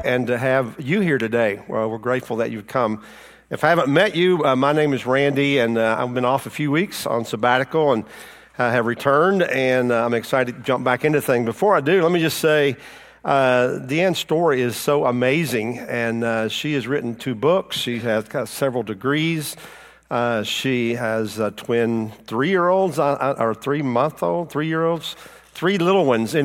up and to have you here today. Well, we're grateful that you've come. If I haven't met you, my name is Randy, and I've been off a few weeks on sabbatical and have returned, and I'm excited to jump back into things. Before I do, let me just say, Deanne's story is so amazing, and she has written 2 books. She has got several degrees. She has twin 3-year-olds, or 3-month-old, 3-year-olds, 3 little ones, 2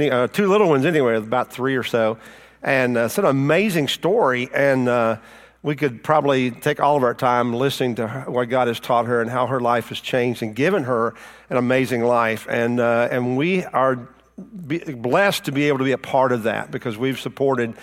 little ones anyway, about 3 or so. And it's an amazing story, and we could probably take all of our time listening to her, what God has taught her and how her life has changed and given her an amazing life. And we are blessed to be able to be a part of that because we've supported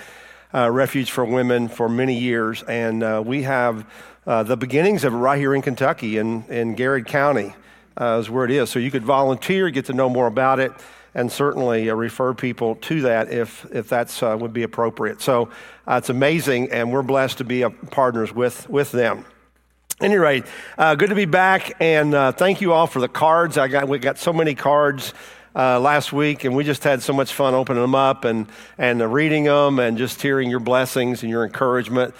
Refuge for Women for many years, and we have the beginnings of it right here in Kentucky, in Garrard County is where it is. So you could volunteer, get to know more about it, and certainly refer people to that if that's would be appropriate. So it's amazing, and we're blessed to be partners with them. Anyway, good to be back, and thank you all for the cards. We got so many cards last week, and we just had so much fun opening them up and reading them and just hearing your blessings and your encouragement.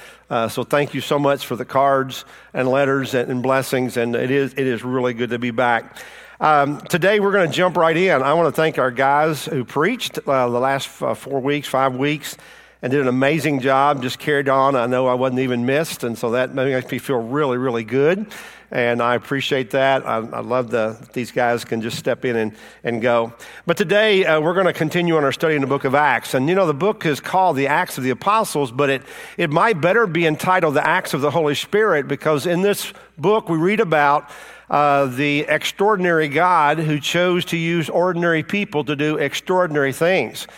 So thank you so much for the cards and letters and blessings, and it is really good to be back. Today we're going to jump right in. I want to thank our guys who preached the last 5 weeks, and did an amazing job, just carried on. I know I wasn't even missed, and so that makes me feel really, really good, and I appreciate that. I love these guys can just step in and go. But today, we're going to continue on our study in the book of Acts, and the book is called The Acts of the Apostles, but it might better be entitled The Acts of the Holy Spirit, because in this book, we read about the extraordinary God who chose to use ordinary people to do extraordinary things.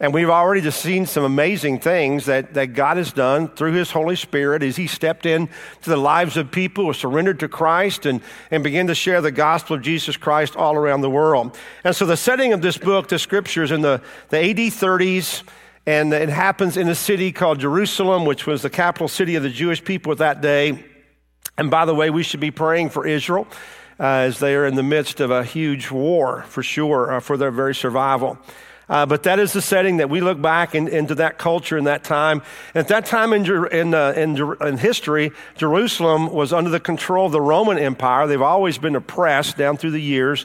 And we've already just seen some amazing things that God has done through his Holy Spirit as he stepped in to the lives of people who surrendered to Christ and began to share the gospel of Jesus Christ all around the world. And so the setting of this book, the scriptures, in the AD 30s, and it happens in a city called Jerusalem, which was the capital city of the Jewish people at that day. And by the way, we should be praying for Israel as they are in the midst of a huge war, for sure, for their very survival. But that is the setting that we look back into that culture in that time. And at that time in history, Jerusalem was under the control of the Roman Empire. They've always been oppressed down through the years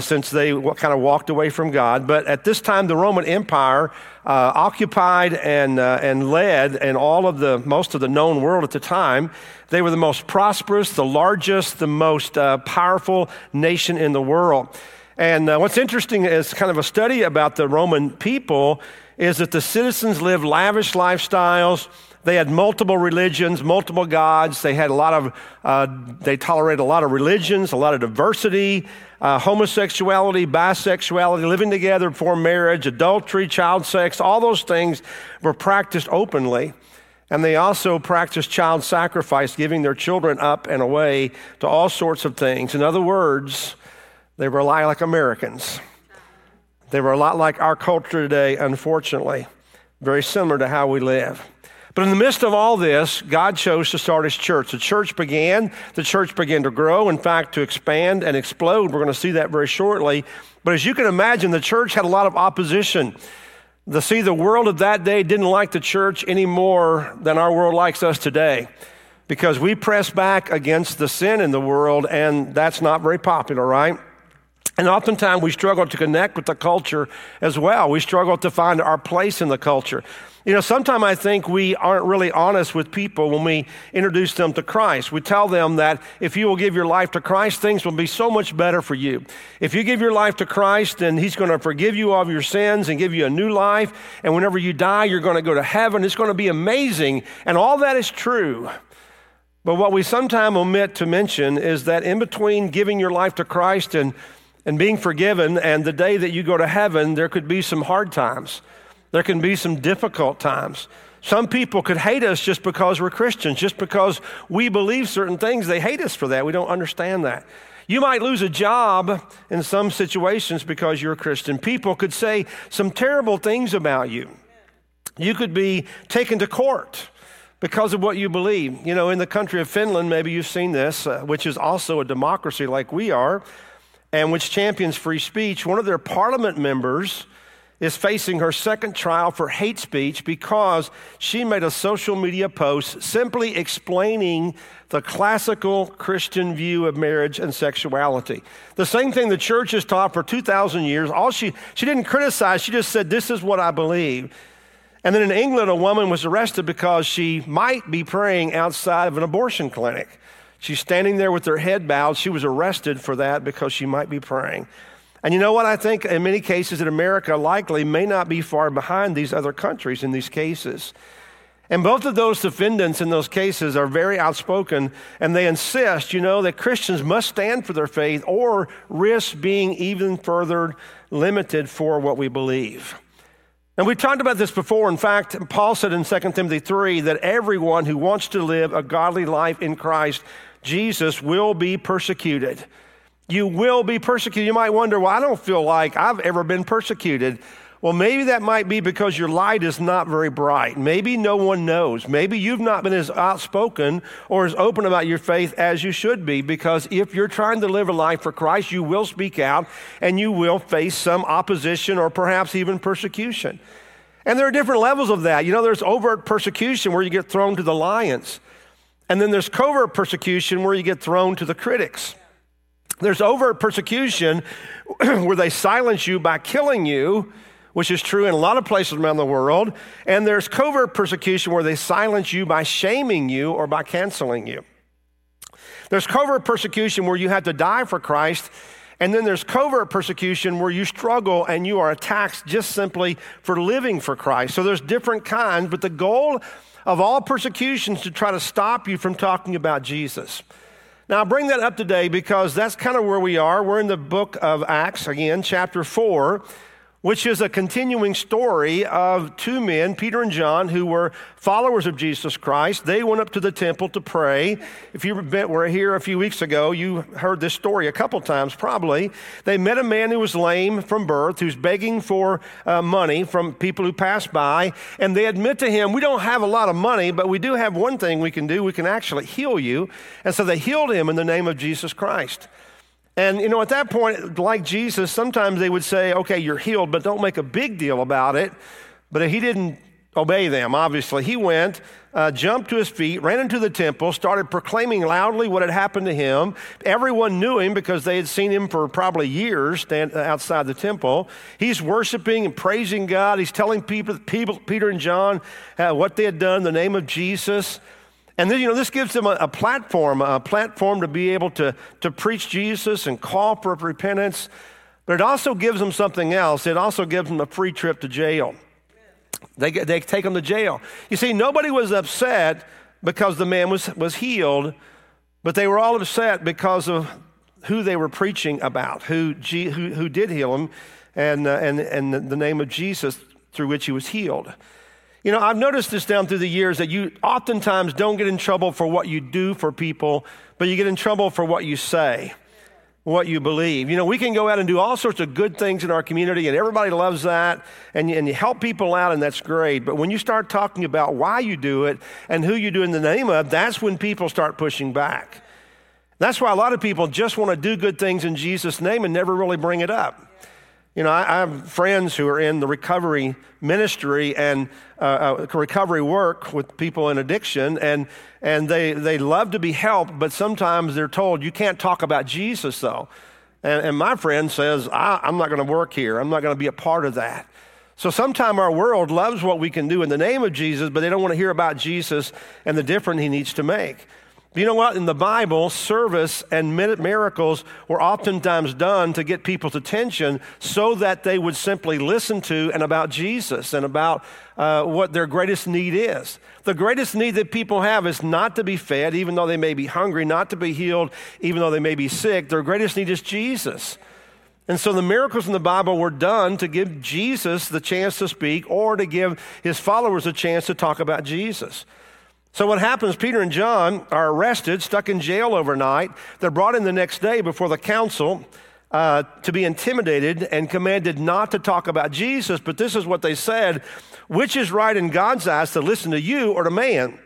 since they kind of walked away from God. But at this time, the Roman Empire occupied and led in most of the known world at the time. They were the most prosperous, the largest, the most powerful nation in the world. And what's interesting is kind of a study about the Roman people is that the citizens lived lavish lifestyles. They had multiple religions, multiple gods. They had they tolerated a lot of religions, a lot of diversity, homosexuality, bisexuality, living together before marriage, adultery, child sex. All those things were practiced openly. And they also practiced child sacrifice, giving their children up and away to all sorts of things. In other words, they were a lot like Americans. They were a lot like our culture today, unfortunately, very similar to how we live. But in the midst of all this, God chose to start his church. The church began to grow, in fact, to expand and explode. We're going to see that very shortly. But as you can imagine, the church had a lot of opposition. The world of that day didn't like the church any more than our world likes us today, because we press back against the sin in the world, and that's not very popular, right? And oftentimes we struggle to connect with the culture as well. We struggle to find our place in the culture. Sometimes I think we aren't really honest with people when we introduce them to Christ. We tell them that if you will give your life to Christ, things will be so much better for you. If you give your life to Christ, then he's going to forgive you of your sins and give you a new life. And whenever you die, you're going to go to heaven. It's going to be amazing. And all that is true. But what we sometimes omit to mention is that in between giving your life to Christ and being forgiven, and the day that you go to heaven, there could be some hard times. There can be some difficult times. Some people could hate us just because we're Christians, just because we believe certain things. They hate us for that. We don't understand that. You might lose a job in some situations because you're a Christian. People could say some terrible things about you. You could be taken to court because of what you believe. In the country of Finland, maybe you've seen this, which is also a democracy like we are, and which champions free speech. One of their parliament members is facing her second trial for hate speech because she made a social media post simply explaining the classical Christian view of marriage and sexuality. The same thing the church has taught for 2,000 years. She didn't criticize, she just said, this is what I believe. And then in England, a woman was arrested because she might be praying outside of an abortion clinic. She's standing there with her head bowed. She was arrested for that because she might be praying. And you know what? I think in many cases in America likely may not be far behind these other countries in these cases. And both of those defendants in those cases are very outspoken, and they insist, you know, that Christians must stand for their faith or risk being even further limited for what we believe. And we talked about this before. In fact, Paul said in 2 Timothy 3 that everyone who wants to live a godly life in Christ Jesus will be persecuted. You will be persecuted. You might wonder, well, I don't feel like I've ever been persecuted. Well, maybe that might be because your light is not very bright. Maybe no one knows. Maybe you've not been as outspoken or as open about your faith as you should be, because if you're trying to live a life for Christ, you will speak out and you will face some opposition or perhaps even persecution. And there are different levels of that. You know, there's overt persecution where you get thrown to the lions. And then there's covert persecution where you get thrown to the critics. There's overt persecution where they silence you by killing you, which is true in a lot of places around the world. And there's covert persecution where they silence you by shaming you or by canceling you. There's covert persecution where you have to die for Christ. And then there's covert persecution where you struggle and you are attacked just simply for living for Christ. So there's different kinds, but the goal of all persecutions to try to stop you from talking about Jesus. Now, I bring that up today because that's kind of where we are. We're in the book of Acts, again, chapter 4, which is a continuing story of two men, Peter and John, who were followers of Jesus Christ. They went up to the temple to pray. If you were here a few weeks ago, you heard this story a couple times probably. They met a man who was lame from birth, who's begging for money from people who passed by, and they admit to him, we don't have a lot of money, but we do have one thing we can do. We can actually heal you. And so they healed him in the name of Jesus Christ. And, you know, at that point, like Jesus, sometimes they would say, okay, you're healed, but don't make a big deal about it. But he didn't obey them, obviously. He went, jumped to his feet, ran into the temple, started proclaiming loudly what had happened to him. Everyone knew him because they had seen him for probably years stand outside the temple. He's worshiping and praising God. He's telling people Peter and John, what they had done in the name of Jesus. And then, you know, this gives them a platform to be able to preach Jesus and call for repentance. But it also gives them something else. It also gives them a free trip to jail. They take them to jail. You see, nobody was upset because the man was healed, but they were all upset because of who they were preaching about, who did heal him, and the name of Jesus through which he was healed. You know, I've noticed this down through the years that you oftentimes don't get in trouble for what you do for people, but you get in trouble for what you say, what you believe. You know, we can go out and do all sorts of good things in our community, and everybody loves that, and you help people out, and that's great. But when you start talking about why you do it and who you do in the name of, that's when people start pushing back. That's why a lot of people just want to do good things in Jesus' name and never really bring it up. You know, I have friends who are in the recovery ministry and recovery work with people in addiction, and they love to be helped, but sometimes they're told, you can't talk about Jesus, though. And my friend says, I'm not going to work here. I'm not going to be a part of that. So sometimes our world loves what we can do in the name of Jesus, but they don't want to hear about Jesus and the difference he needs to make. You know what? In the Bible, service and miracles were oftentimes done to get people's attention so that they would simply listen to and about Jesus and about what their greatest need is. The greatest need that people have is not to be fed, even though they may be hungry, not to be healed, even though they may be sick. Their greatest need is Jesus. And so the miracles in the Bible were done to give Jesus the chance to speak or to give his followers a chance to talk about Jesus. So what happens, Peter and John are arrested, stuck in jail overnight. They're brought in the next day before the council to be intimidated and commanded not to talk about Jesus. But this is what they said, which is right in God's eyes, to listen to you or to man,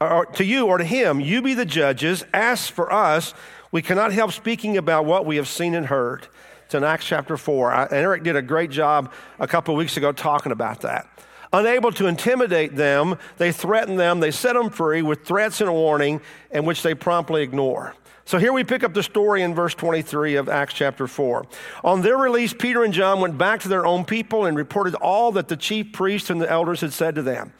or to you or to him. You be the judges. As for us, we cannot help speaking about what we have seen and heard. It's in Acts chapter 4. And Eric did a great job a couple of weeks ago talking about that. Unable to intimidate them, they threaten them, they set them free with threats and warning, and which they promptly ignore. So here we pick up the story in verse 23 of Acts chapter 4. On their release, Peter and John went back to their own people and reported all that the chief priests and the elders had said to them.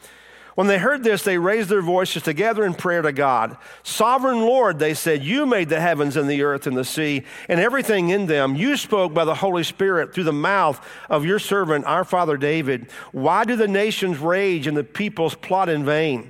When they heard this, they raised their voices together in prayer to God. Sovereign Lord, they said, you made the heavens and the earth and the sea and everything in them. You spoke by the Holy Spirit through the mouth of your servant, our father David. Why do the nations rage and the peoples plot in vain?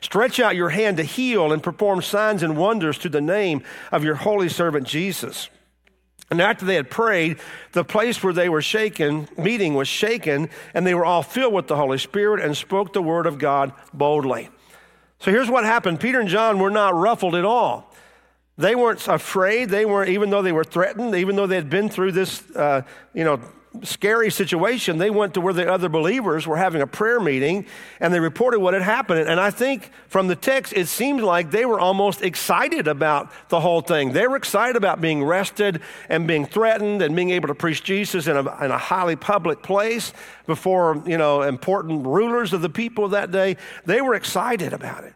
Stretch out your hand to heal and perform signs and wonders through the name of your holy servant Jesus. And after they had prayed, the place where they were meeting was shaken, and they were all filled with the Holy Spirit and spoke the word of God boldly. So here's what happened. Peter and John were not ruffled at all. They weren't afraid. They weren't, even though they were threatened, even though they had been through this, scary situation, they went to where the other believers were having a prayer meeting and they reported what had happened. And I think from the text, it seems like they were almost excited about the whole thing. They were excited about being arrested and being threatened and being able to preach Jesus in a highly public place before, important rulers of the people of that day. They were excited about it.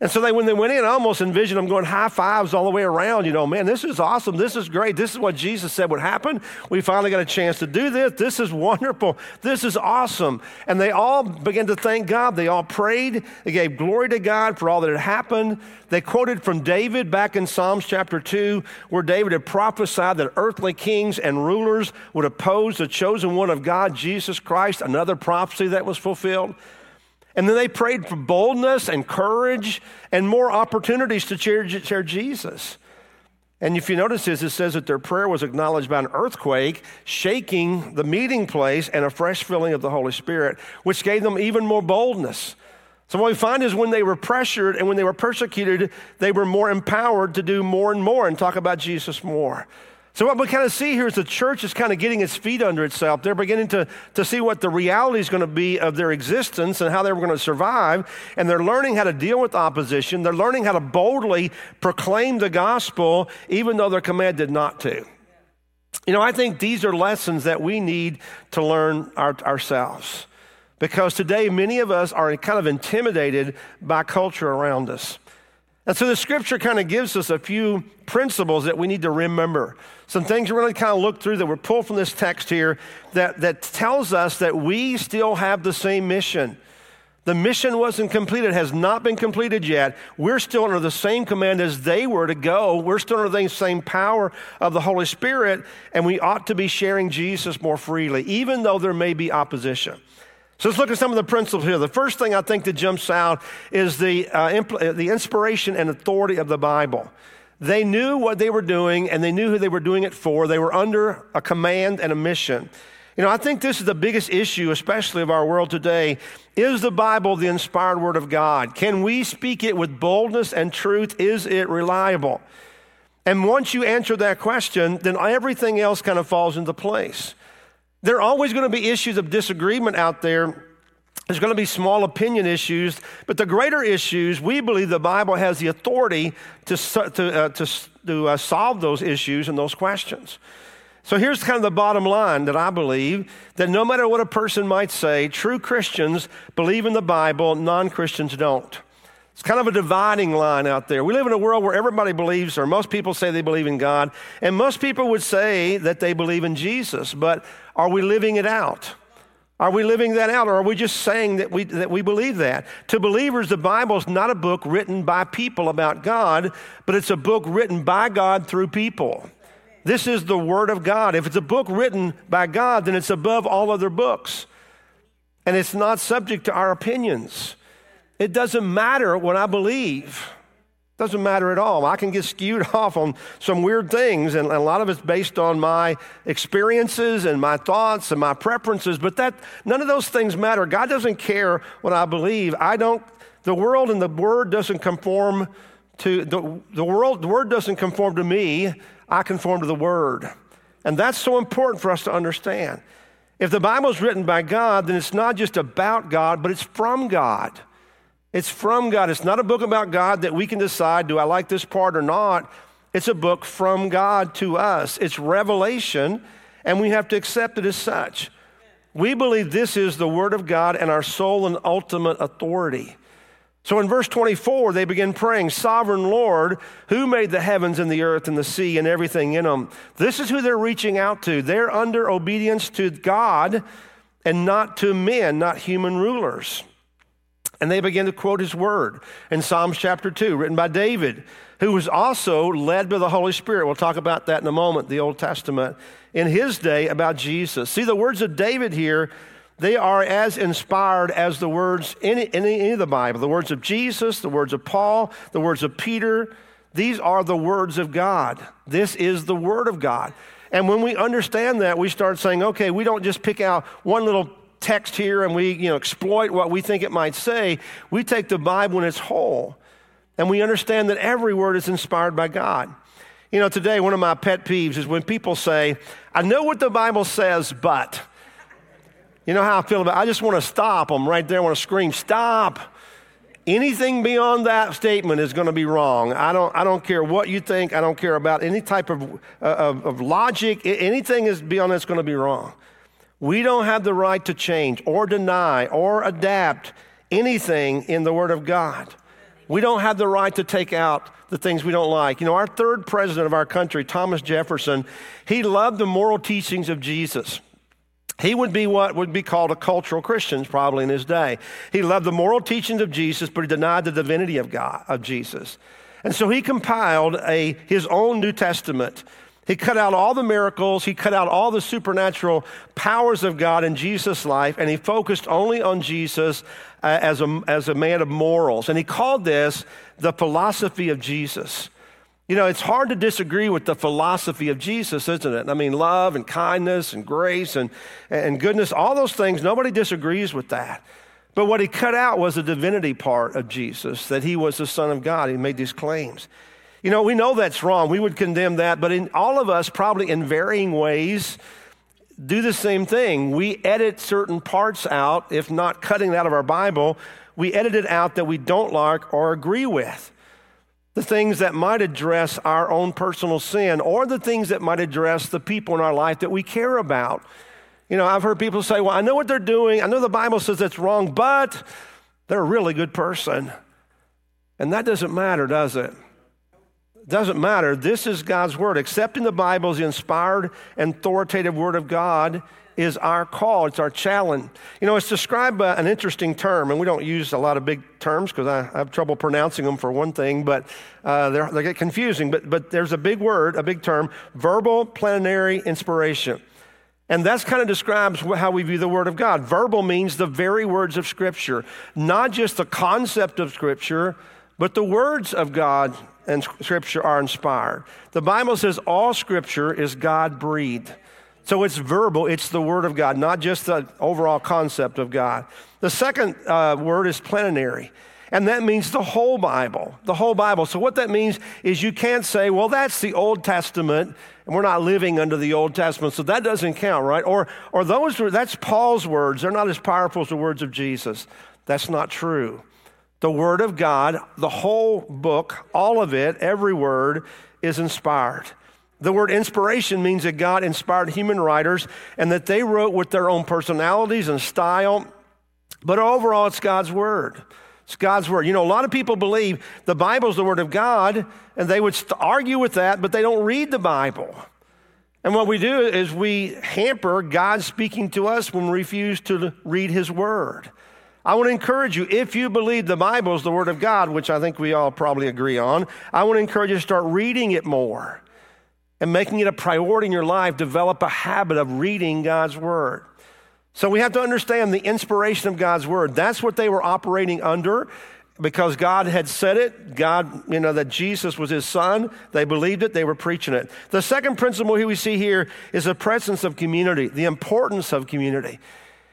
And so when they went in, I almost envisioned them going high fives all the way around. Man, this is awesome. This is great. This is what Jesus said would happen. We finally got a chance to do this. This is wonderful. This is awesome. And they all began to thank God. They all prayed. They gave glory to God for all that had happened. They quoted from David back in Psalms chapter 2, where David had prophesied that earthly kings and rulers would oppose the chosen one of God, Jesus Christ, another prophecy that was fulfilled. And then they prayed for boldness and courage and more opportunities to share Jesus. And if you notice this, it says that their prayer was acknowledged by an earthquake, shaking the meeting place, and a fresh filling of the Holy Spirit, which gave them even more boldness. So what we find is when they were pressured and when they were persecuted, they were more empowered to do more and more and talk about Jesus more. So what we kind of see here is the church is kind of getting its feet under itself. They're beginning to see what the reality is going to be of their existence and how they were going to survive. And they're learning how to deal with opposition. They're learning how to boldly proclaim the gospel, even though they're commanded not to. I think these are lessons that we need to learn ourselves. Because today, many of us are kind of intimidated by culture around us. And so the scripture kind of gives us a few principles that we need to remember. Some things we're going to kind of look through that were pulled from this text here that tells us that we still have the same mission. The mission wasn't completed, it has not been completed yet. We're still under the same command as they were to go. We're still under the same power of the Holy Spirit, and we ought to be sharing Jesus more freely, even though there may be opposition. So let's look at some of the principles here. The first thing I think that jumps out is the inspiration and authority of the Bible. They knew what they were doing, and they knew who they were doing it for. They were under a command and a mission. I think this is the biggest issue, especially of our world today. Is the Bible the inspired word of God? Can we speak it with boldness and truth? Is it reliable? And once you answer that question, then everything else kind of falls into place. There are always going to be issues of disagreement out there. There's going to be small opinion issues, but the greater issues, we believe the Bible has the authority to solve those issues and those questions. So here's kind of the bottom line that I believe, that no matter what a person might say, true Christians believe in the Bible, non-Christians don't. It's kind of a dividing line out there. We live in a world where everybody believes, or most people say they believe in God, and most people would say that they believe in Jesus, but are we living it out? Are we living that out, or are we just saying that we believe that? To believers, the Bible is not a book written by people about God, but it's a book written by God through people. This is the Word of God. If it's a book written by God, then it's above all other books, and it's not subject to our opinions. It doesn't matter what I believe. Doesn't matter at all. I can get skewed off on some weird things, and a lot of it's based on my experiences and my thoughts and my preferences, but that none of those things matter. God doesn't care what I believe. The world and the Word doesn't conform to the world. The Word doesn't conform to me. I conform to the Word. And that's so important for us to understand. If the Bible's written by God, then it's not just about God, but it's from God. It's from God. It's not a book about God that we can decide, do I like this part or not? It's a book from God to us. It's revelation, and we have to accept it as such. We believe this is the Word of God and our sole and ultimate authority. So in verse 24, they begin praying, Sovereign Lord, who made the heavens and the earth and the sea and everything in them? This is who they're reaching out to. They're under obedience to God and not to men, not human rulers. And they begin to quote his word in Psalms chapter 2, written by David, who was also led by the Holy Spirit. We'll talk about that in a moment, the Old Testament, in his day about Jesus. See, the words of David here, they are as inspired as the words in any of the Bible, the words of Jesus, the words of Paul, the words of Peter. These are the words of God. This is the Word of God. And when we understand that, we start saying, okay, we don't just pick out one little text here and we exploit what we think it might say. We take the Bible in its whole, and we understand that every word is inspired by God. Today, one of my pet peeves is when people say, I know what the Bible says, but. You know how I feel about it? I just want to stop them right there. I want to scream, stop. Anything beyond that statement is going to be wrong. I don't care what you think. I don't care about any type of logic. Anything is beyond that's going to be wrong. We don't have the right to change or deny or adapt anything in the Word of God. We don't have the right to take out the things we don't like. Our third president of our country, Thomas Jefferson, he loved the moral teachings of Jesus. He would be what would be called a cultural Christian probably in his day. He loved the moral teachings of Jesus, but he denied the divinity of God, of Jesus. And so he compiled his own New Testament. He cut out all the miracles, he cut out all the supernatural powers of God in Jesus' life, and he focused only on Jesus as a man of morals. And he called this the philosophy of Jesus. It's hard to disagree with the philosophy of Jesus, isn't it? I mean, love and kindness and grace and goodness, all those things, nobody disagrees with that. But what he cut out was the divinity part of Jesus, that he was the Son of God. He made these claims. We know that's wrong. We would condemn that, but all of us probably in varying ways do the same thing. We edit certain parts out, if not cutting out of our Bible, we edit it out that we don't like or agree with. The things that might address our own personal sin or the things that might address the people in our life that we care about. I've heard people say, well, I know what they're doing. I know the Bible says that's wrong, but they're a really good person. And that doesn't matter, does it? Doesn't matter. This is God's Word. Accepting the Bible's inspired and authoritative Word of God is our call. It's our challenge. It's described by an interesting term, and we don't use a lot of big terms because I have trouble pronouncing them for one thing, but they get confusing. But there's a big word, a big term, verbal plenary inspiration. And that's kind of describes how we view the Word of God. Verbal means the very words of Scripture, not just the concept of Scripture, but the words of God and Scripture are inspired. The Bible says all Scripture is God-breathed. So it's verbal, it's the Word of God, not just the overall concept of God. The second word is plenary, and that means the whole Bible, the whole Bible. So what that means is you can't say, well, that's the Old Testament, and we're not living under the Old Testament, so that doesn't count, right? Or that's Paul's words. They're not as powerful as the words of Jesus. That's not true. The Word of God, the whole book, all of it, every word is inspired. The word inspiration means that God inspired human writers and that they wrote with their own personalities and style. But overall, it's God's Word. It's God's Word. A lot of people believe the Bible's the Word of God, and they would argue with that, but they don't read the Bible. And what we do is we hamper God speaking to us when we refuse to read His Word. I want to encourage you, if you believe the Bible is the Word of God, which I think we all probably agree on, I want to encourage you to start reading it more and making it a priority in your life. Develop a habit of reading God's Word. So we have to understand the inspiration of God's Word. That's what they were operating under. because God had said it. God, that Jesus was his son. They believed it. They were preaching it. The second principle we see here is the presence of community, the importance of community.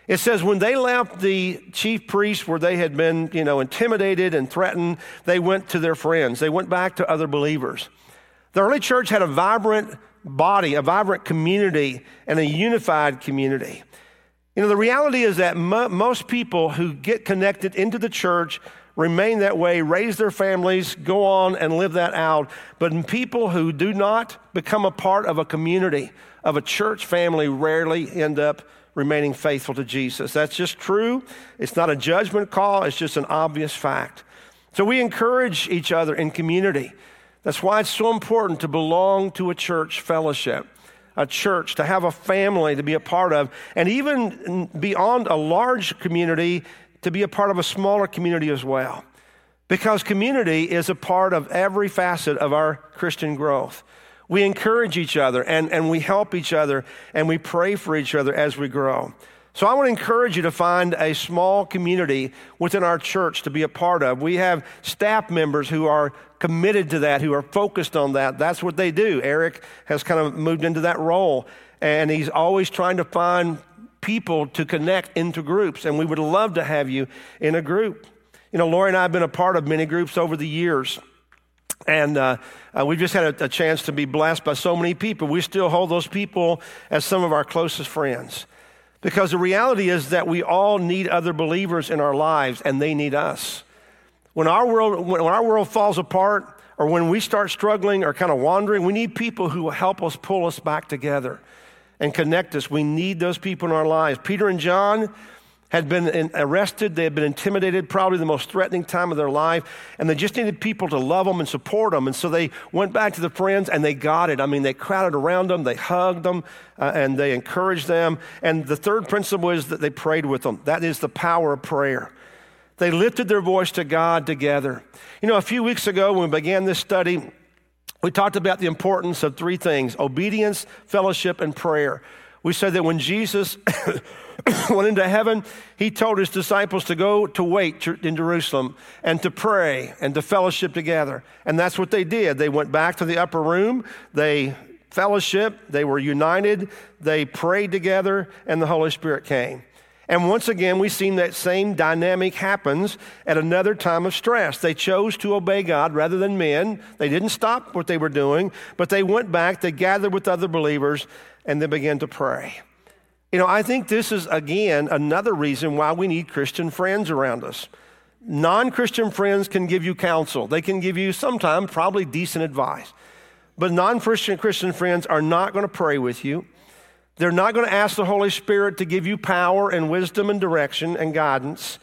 It says when they left the chief priests where they had been, intimidated and threatened, they went to their friends. They went back to other believers. The early church had a vibrant body, a vibrant community, and a unified community. The reality is that most people who get connected into the church remain that way, raise their families, go on and live that out. But people who do not become a part of a community, of a church family, rarely end up remaining faithful to Jesus. That's just true. It's not a judgment call. It's just an obvious fact. So we encourage each other in community. That's why it's so important to belong to a church fellowship, a church, to have a family to be a part of, and even beyond a large community, to be a part of a smaller community as well. Because community is a part of every facet of our Christian growth. We encourage each other and we help each other and we pray for each other as we grow. So I want to encourage you to find a small community within our church to be a part of. We have staff members who are committed to that, who are focused on that. That's what they do. Eric has kind of moved into that role, and he's always trying to find people to connect into groups, and we would love to have you in a group. Lori and I have been a part of many groups over the years. And we've just had a chance to be blessed by so many people. We still hold those people as some of our closest friends, because the reality is that we all need other believers in our lives, and they need us. When our world falls apart, or when we start struggling or kind of wandering, we need people who will help us pull us back together and connect us. We need those people in our lives. Peter and John had been arrested. They had been intimidated, probably the most threatening time of their life. And they just needed people to love them and support them. And so they went back to the friends and they got it. they crowded around them, they hugged them, and they encouraged them. And the third principle is that they prayed with them. That is the power of prayer. They lifted their voice to God together. A few weeks ago when we began this study, we talked about the importance of three things: obedience, fellowship, and prayer. We said that when Jesus went into heaven, he told his disciples to go to wait in Jerusalem and to pray and to fellowship together. And that's what they did. They went back to the upper room. They fellowshiped. They were united. They prayed together, and the Holy Spirit came. And once again, we've seen that same dynamic happens at another time of stress. They chose to obey God rather than men. They didn't stop what they were doing, but they went back, they gathered with other believers, and they began to pray. I think this is, again, another reason why we need Christian friends around us. Non-Christian friends can give you counsel. They can give you sometimes probably decent advice. But non-Christian friends are not going to pray with you. They're not going to ask the Holy Spirit to give you power and wisdom and direction and guidance.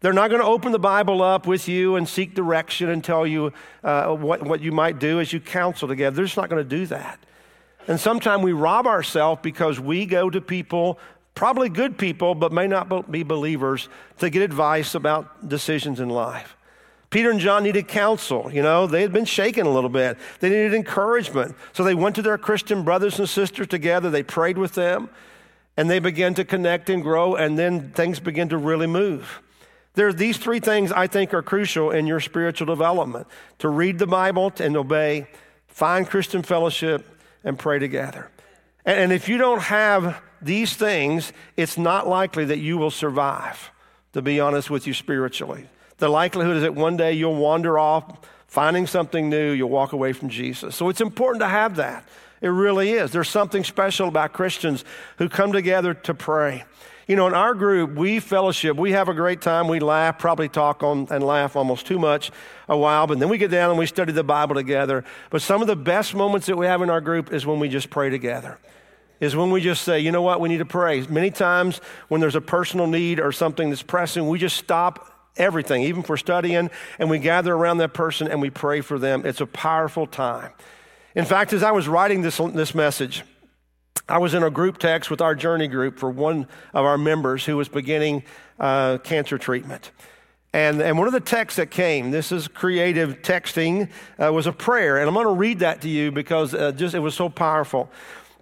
They're not going to open the Bible up with you and seek direction and tell you what you might do as you counsel together. They're just not going to do that. And sometimes we rob ourselves because we go to people, probably good people, but may not be believers, to get advice about decisions in life. Peter and John needed counsel. They had been shaken a little bit. They needed encouragement. So they went to their Christian brothers and sisters together. They prayed with them, and they began to connect and grow, and then things began to really move. These three things I think are crucial in your spiritual development: to read the Bible and obey, find Christian fellowship, and pray together. And if you don't have these things, it's not likely that you will survive, to be honest with you, spiritually. The likelihood is that one day you'll wander off, finding something new, you'll walk away from Jesus. So it's important to have that. It really is. There's something special about Christians who come together to pray. In our group, we fellowship. We have a great time. We laugh, probably talk on and laugh almost too much a while, but then we get down and we study the Bible together. But some of the best moments that we have in our group is when we just pray together, is when we just say, we need to pray. Many times when there's a personal need or something that's pressing, we just stop everything, even if we're studying, and we gather around that person and we pray for them. It's a powerful time. In fact, as I was writing this message, I was in a group text with our journey group for one of our members who was beginning cancer treatment. And one of the texts that came, this is creative texting, was a prayer. And I'm going to read that to you because it was so powerful.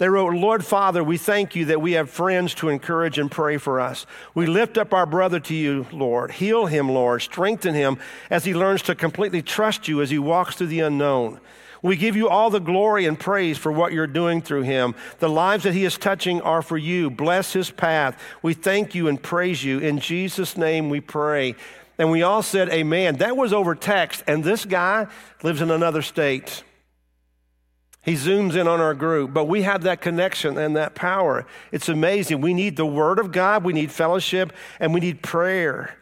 They wrote, "Lord Father, we thank you that we have friends to encourage and pray for us. We lift up our brother to you, Lord. Heal him, Lord. Strengthen him as he learns to completely trust you as he walks through the unknown. We give you all the glory and praise for what you're doing through him. The lives that he is touching are for you. Bless his path. We thank you and praise you. In Jesus' name we pray." And we all said amen. That was over text, and this guy lives in another state. He zooms in on our group, but we have that connection and that power. It's amazing. We need the Word of God, we need fellowship, and we need prayer,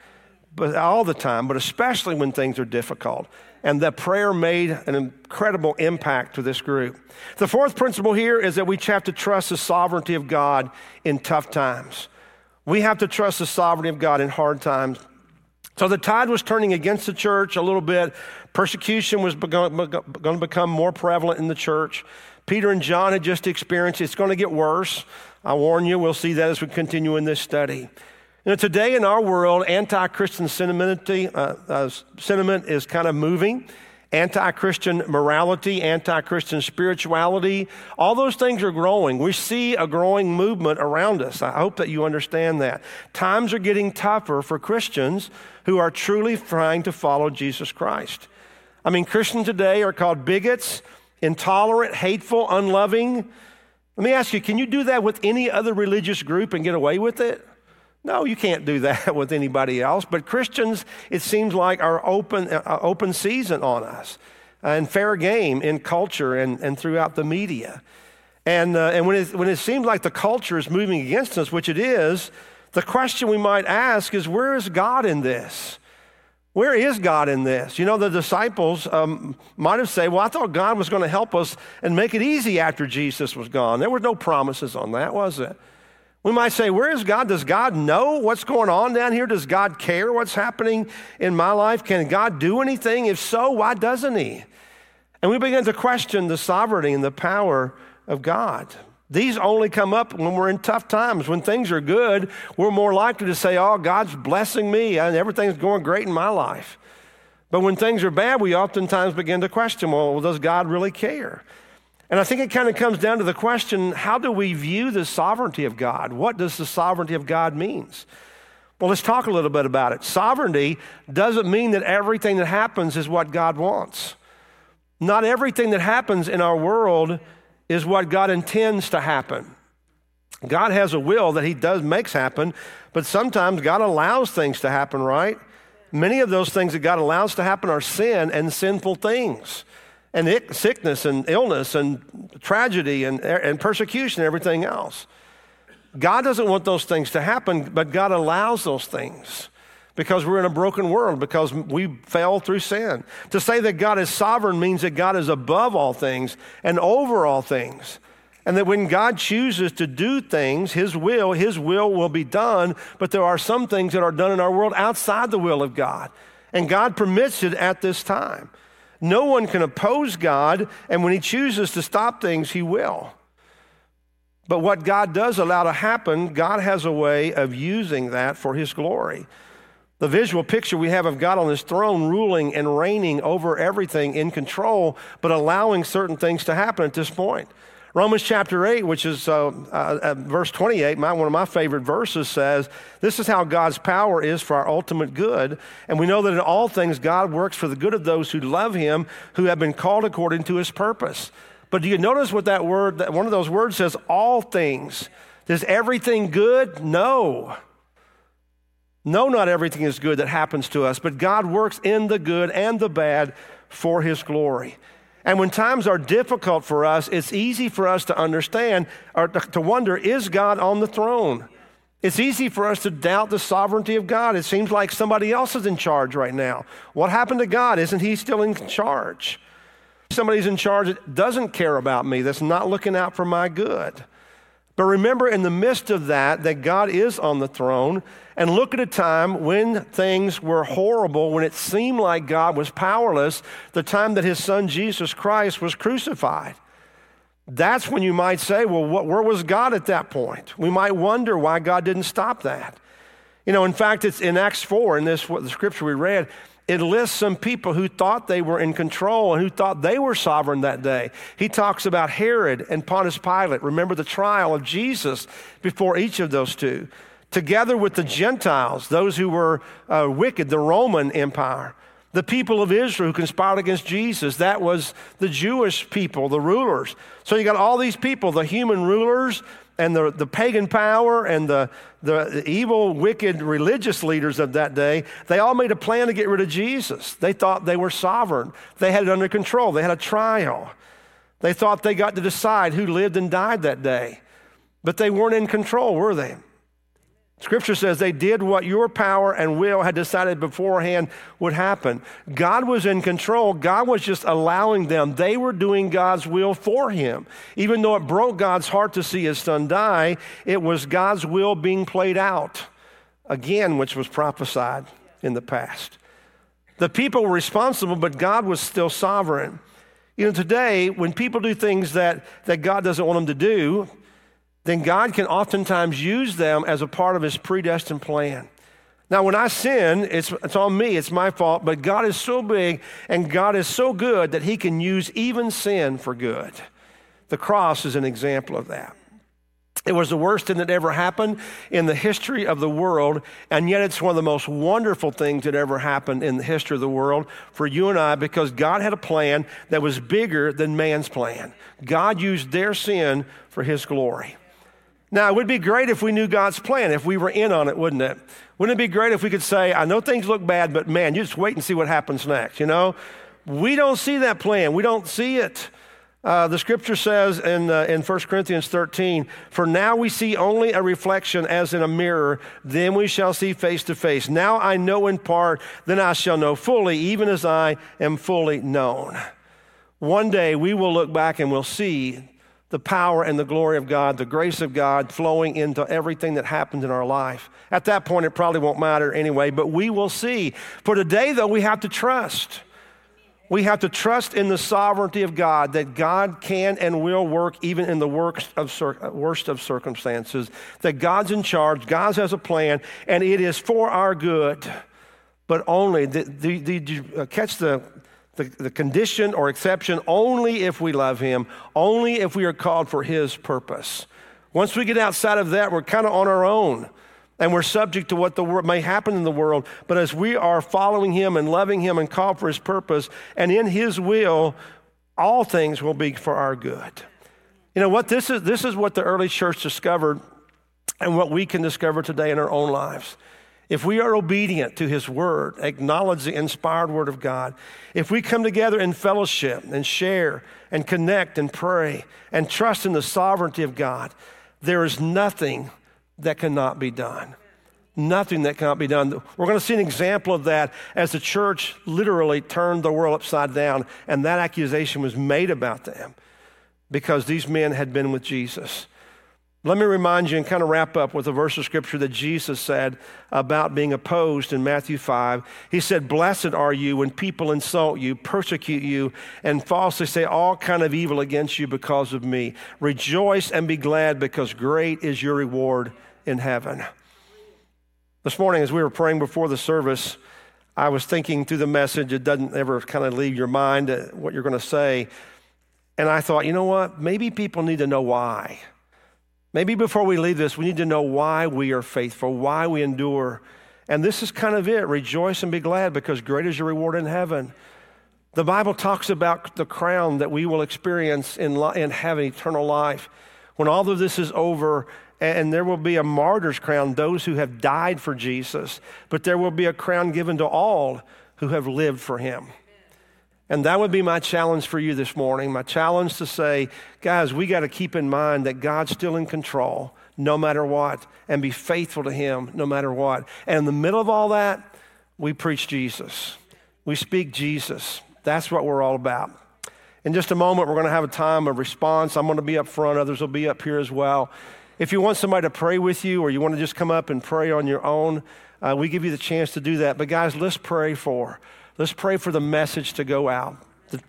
but all the time, but especially when things are difficult. And that prayer made an incredible impact to this group. The fourth principle here is that we have to trust the sovereignty of God in tough times. We have to trust the sovereignty of God in hard times. So the tide was turning against the church a little bit. Persecution was going to become more prevalent in the church. Peter and John had just experienced it's going to get worse. I warn you, we'll see that as we continue in this study. You know, today in our world, anti-Christian sentiment is kind of moving. Anti-Christian morality, anti-Christian spirituality, all those things are growing. We see a growing movement around us. I hope that you understand that. Times are getting tougher for Christians who are truly trying to follow Jesus Christ. I mean, Christians today are called bigots, intolerant, hateful, unloving. Let me ask you, can you do that with any other religious group and get away with it? No, you can't do that with anybody else. But Christians, it seems like, are open season on us and fair game in culture and throughout the media. And when it seems like the culture is moving against us, which it is, the question we might ask is, where is God in this? Where is God in this? You know, the disciples might have said, well, I thought God was going to help us and make it easy after Jesus was gone. There were no promises on that, was it? We might say, where is God? Does God know what's going on down here? Does God care what's happening in my life? Can God do anything? If so, why doesn't he? And we begin to question the sovereignty and the power of God. These only come up when we're in tough times. When things are good, we're more likely to say, oh, God's blessing me and everything's going great in my life. But when things are bad, we oftentimes begin to question, well, does God really care? And I think it kind of comes down to the question, how do we view the sovereignty of God? What does the sovereignty of God mean? Well, let's talk a little bit about it. Sovereignty doesn't mean that everything that happens is what God wants. Not everything that happens in our world is what God intends to happen. God has a will that he makes happen, but sometimes God allows things to happen, right? Many of those things that God allows to happen are sin and sinful things. And sickness and illness and tragedy and persecution and everything else. God doesn't want those things to happen, but God allows those things because we're in a broken world, because we fell through sin. To say that God is sovereign means that God is above all things and over all things, and that when God chooses to do things, his will be done, but there are some things that are done in our world outside the will of God, and God permits it at this time. No one can oppose God, and when he chooses to stop things, he will. But what God does allow to happen, God has a way of using that for his glory. The visual picture we have of God on his throne, ruling and reigning over everything, in control, but allowing certain things to happen at this point. Romans chapter 8, which is verse 28, one of my favorite verses, says, this is how God's power is for our ultimate good. And we know that in all things, God works for the good of those who love him, who have been called according to his purpose. But do you notice what that word, one of those words says, all things. Is everything good? No. No, not everything is good that happens to us, but God works in the good and the bad for his glory. And when times are difficult for us, it's easy for us to understand or to wonder, is God on the throne? It's easy for us to doubt the sovereignty of God. It seems like somebody else is in charge right now. What happened to God? Isn't he still in charge? Somebody's in charge that doesn't care about me, that's not looking out for my good. But remember, in the midst of that God is on the throne. And look at a time when things were horrible, when it seemed like God was powerless, the time that his son Jesus Christ was crucified. That's when you might say, well, where was God at that point? We might wonder why God didn't stop that. You know, in fact, it's in Acts 4, in this the scripture we read, it lists some people who thought they were in control and who thought they were sovereign that day. He talks about Herod and Pontius Pilate. Remember the trial of Jesus before each of those two. Together with the Gentiles, those who were wicked, the Roman Empire. The people of Israel who conspired against Jesus, that was the Jewish people, the rulers. So you got all these people, the human rulers and the pagan power and the evil, wicked religious leaders of that day. They all made a plan to get rid of Jesus. They thought they were sovereign. They had it under control. They had a trial. They thought they got to decide who lived and died that day. But they weren't in control, were they? Scripture says they did what your power and will had decided beforehand would happen. God was in control. God was just allowing them. They were doing God's will for him. Even though it broke God's heart to see his son die, it was God's will being played out again, which was prophesied in the past. The people were responsible, but God was still sovereign. You know, today, when people do things that God doesn't want them to do, then God can oftentimes use them as a part of his predestined plan. Now, when I sin, it's on me, it's my fault, but God is so big and God is so good that he can use even sin for good. The cross is an example of that. It was the worst thing that ever happened in the history of the world, and yet it's one of the most wonderful things that ever happened in the history of the world for you and I, because God had a plan that was bigger than man's plan. God used their sin for his glory. Now, it would be great if we knew God's plan, if we were in on it, wouldn't it? Wouldn't it be great if we could say, I know things look bad, but man, you just wait and see what happens next, you know? We don't see that plan. We don't see it. The scripture says in 1 Corinthians 13, for now we see only a reflection as in a mirror, then we shall see face to face. Now I know in part, then I shall know fully, even as I am fully known. One day we will look back and we'll see the power and the glory of God, the grace of God flowing into everything that happened in our life. At that point, it probably won't matter anyway, but we will see. For today, though, we have to trust. We have to trust in the sovereignty of God, that God can and will work even in the worst of circumstances, that God's in charge, God has a plan, and it is for our good, but only, the condition or exception, only if we love him, only if we are called for his purpose. Once we get outside of that, we're kind of on our own and we're subject to what may happen in the world. But as we are following him and loving him and called for his purpose and in his will, all things will be for our good. You know what, this is what the early church discovered and what we can discover today in our own lives. If we are obedient to his word, acknowledge the inspired word of God, if we come together in fellowship and share and connect and pray and trust in the sovereignty of God, there is nothing that cannot be done. Nothing that cannot be done. We're going to see an example of that as the church literally turned the world upside down, and that accusation was made about them because these men had been with Jesus. Let me remind you and kind of wrap up with a verse of scripture that Jesus said about being opposed in Matthew 5. He said, blessed are you when people insult you, persecute you, and falsely say all kind of evil against you because of me. Rejoice and be glad, because great is your reward in heaven. This morning, as we were praying before the service, I was thinking through the message. It doesn't ever kind of leave your mind what you're going to say. And I thought, you know what? Maybe people need to know why. Maybe before we leave this, we need to know why we are faithful, why we endure. And this is kind of it. Rejoice and be glad, because great is your reward in heaven. The Bible talks about the crown that we will experience in heaven, eternal life. When all of this is over, and there will be a martyr's crown, those who have died for Jesus, but there will be a crown given to all who have lived for him. And that would be my challenge for you this morning. My challenge to say, guys, we got to keep in mind that God's still in control no matter what, and be faithful to him no matter what. And in the middle of all that, we preach Jesus. We speak Jesus. That's what we're all about. In just a moment, we're going to have a time of response. I'm going to be up front. Others will be up here as well. If you want somebody to pray with you, or you want to just come up and pray on your own, we give you the chance to do that. But guys, let's pray for the message to go out.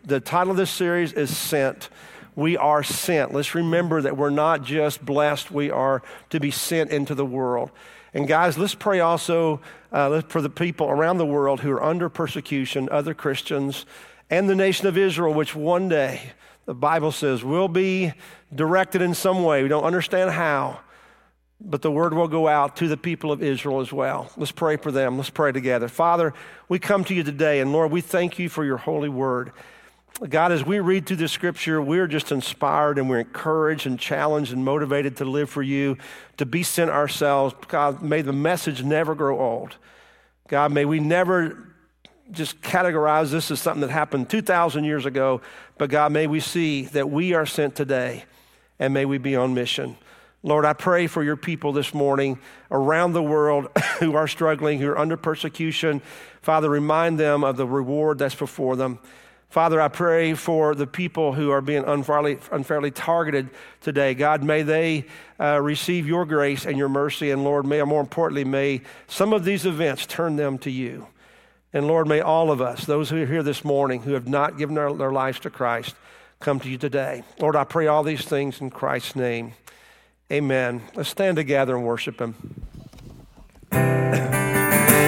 The title of this series is Sent. We are sent. Let's remember that we're not just blessed, we are to be sent into the world. And guys, let's pray also for the people around the world who are under persecution, other Christians, and the nation of Israel, which one day, the Bible says, will be directed in some way. We don't understand how, but the word will go out to the people of Israel as well. Let's pray for them. Let's pray together. Father, we come to you today, and Lord, we thank you for your holy word. God, as we read through this scripture, we're just inspired and we're encouraged and challenged and motivated to live for you, to be sent ourselves. God, may the message never grow old. God, may we never just categorize this as something that happened 2,000 years ago, but God, may we see that we are sent today and may we be on mission. Lord, I pray for your people this morning around the world who are struggling, who are under persecution. Father, remind them of the reward that's before them. Father, I pray for the people who are being unfairly targeted today. God, may they receive your grace and your mercy. And Lord, more importantly, may some of these events turn them to you. And Lord, may all of us, those who are here this morning who have not given their lives to Christ, come to you today. Lord, I pray all these things in Christ's name. Amen. Let's stand together and worship him.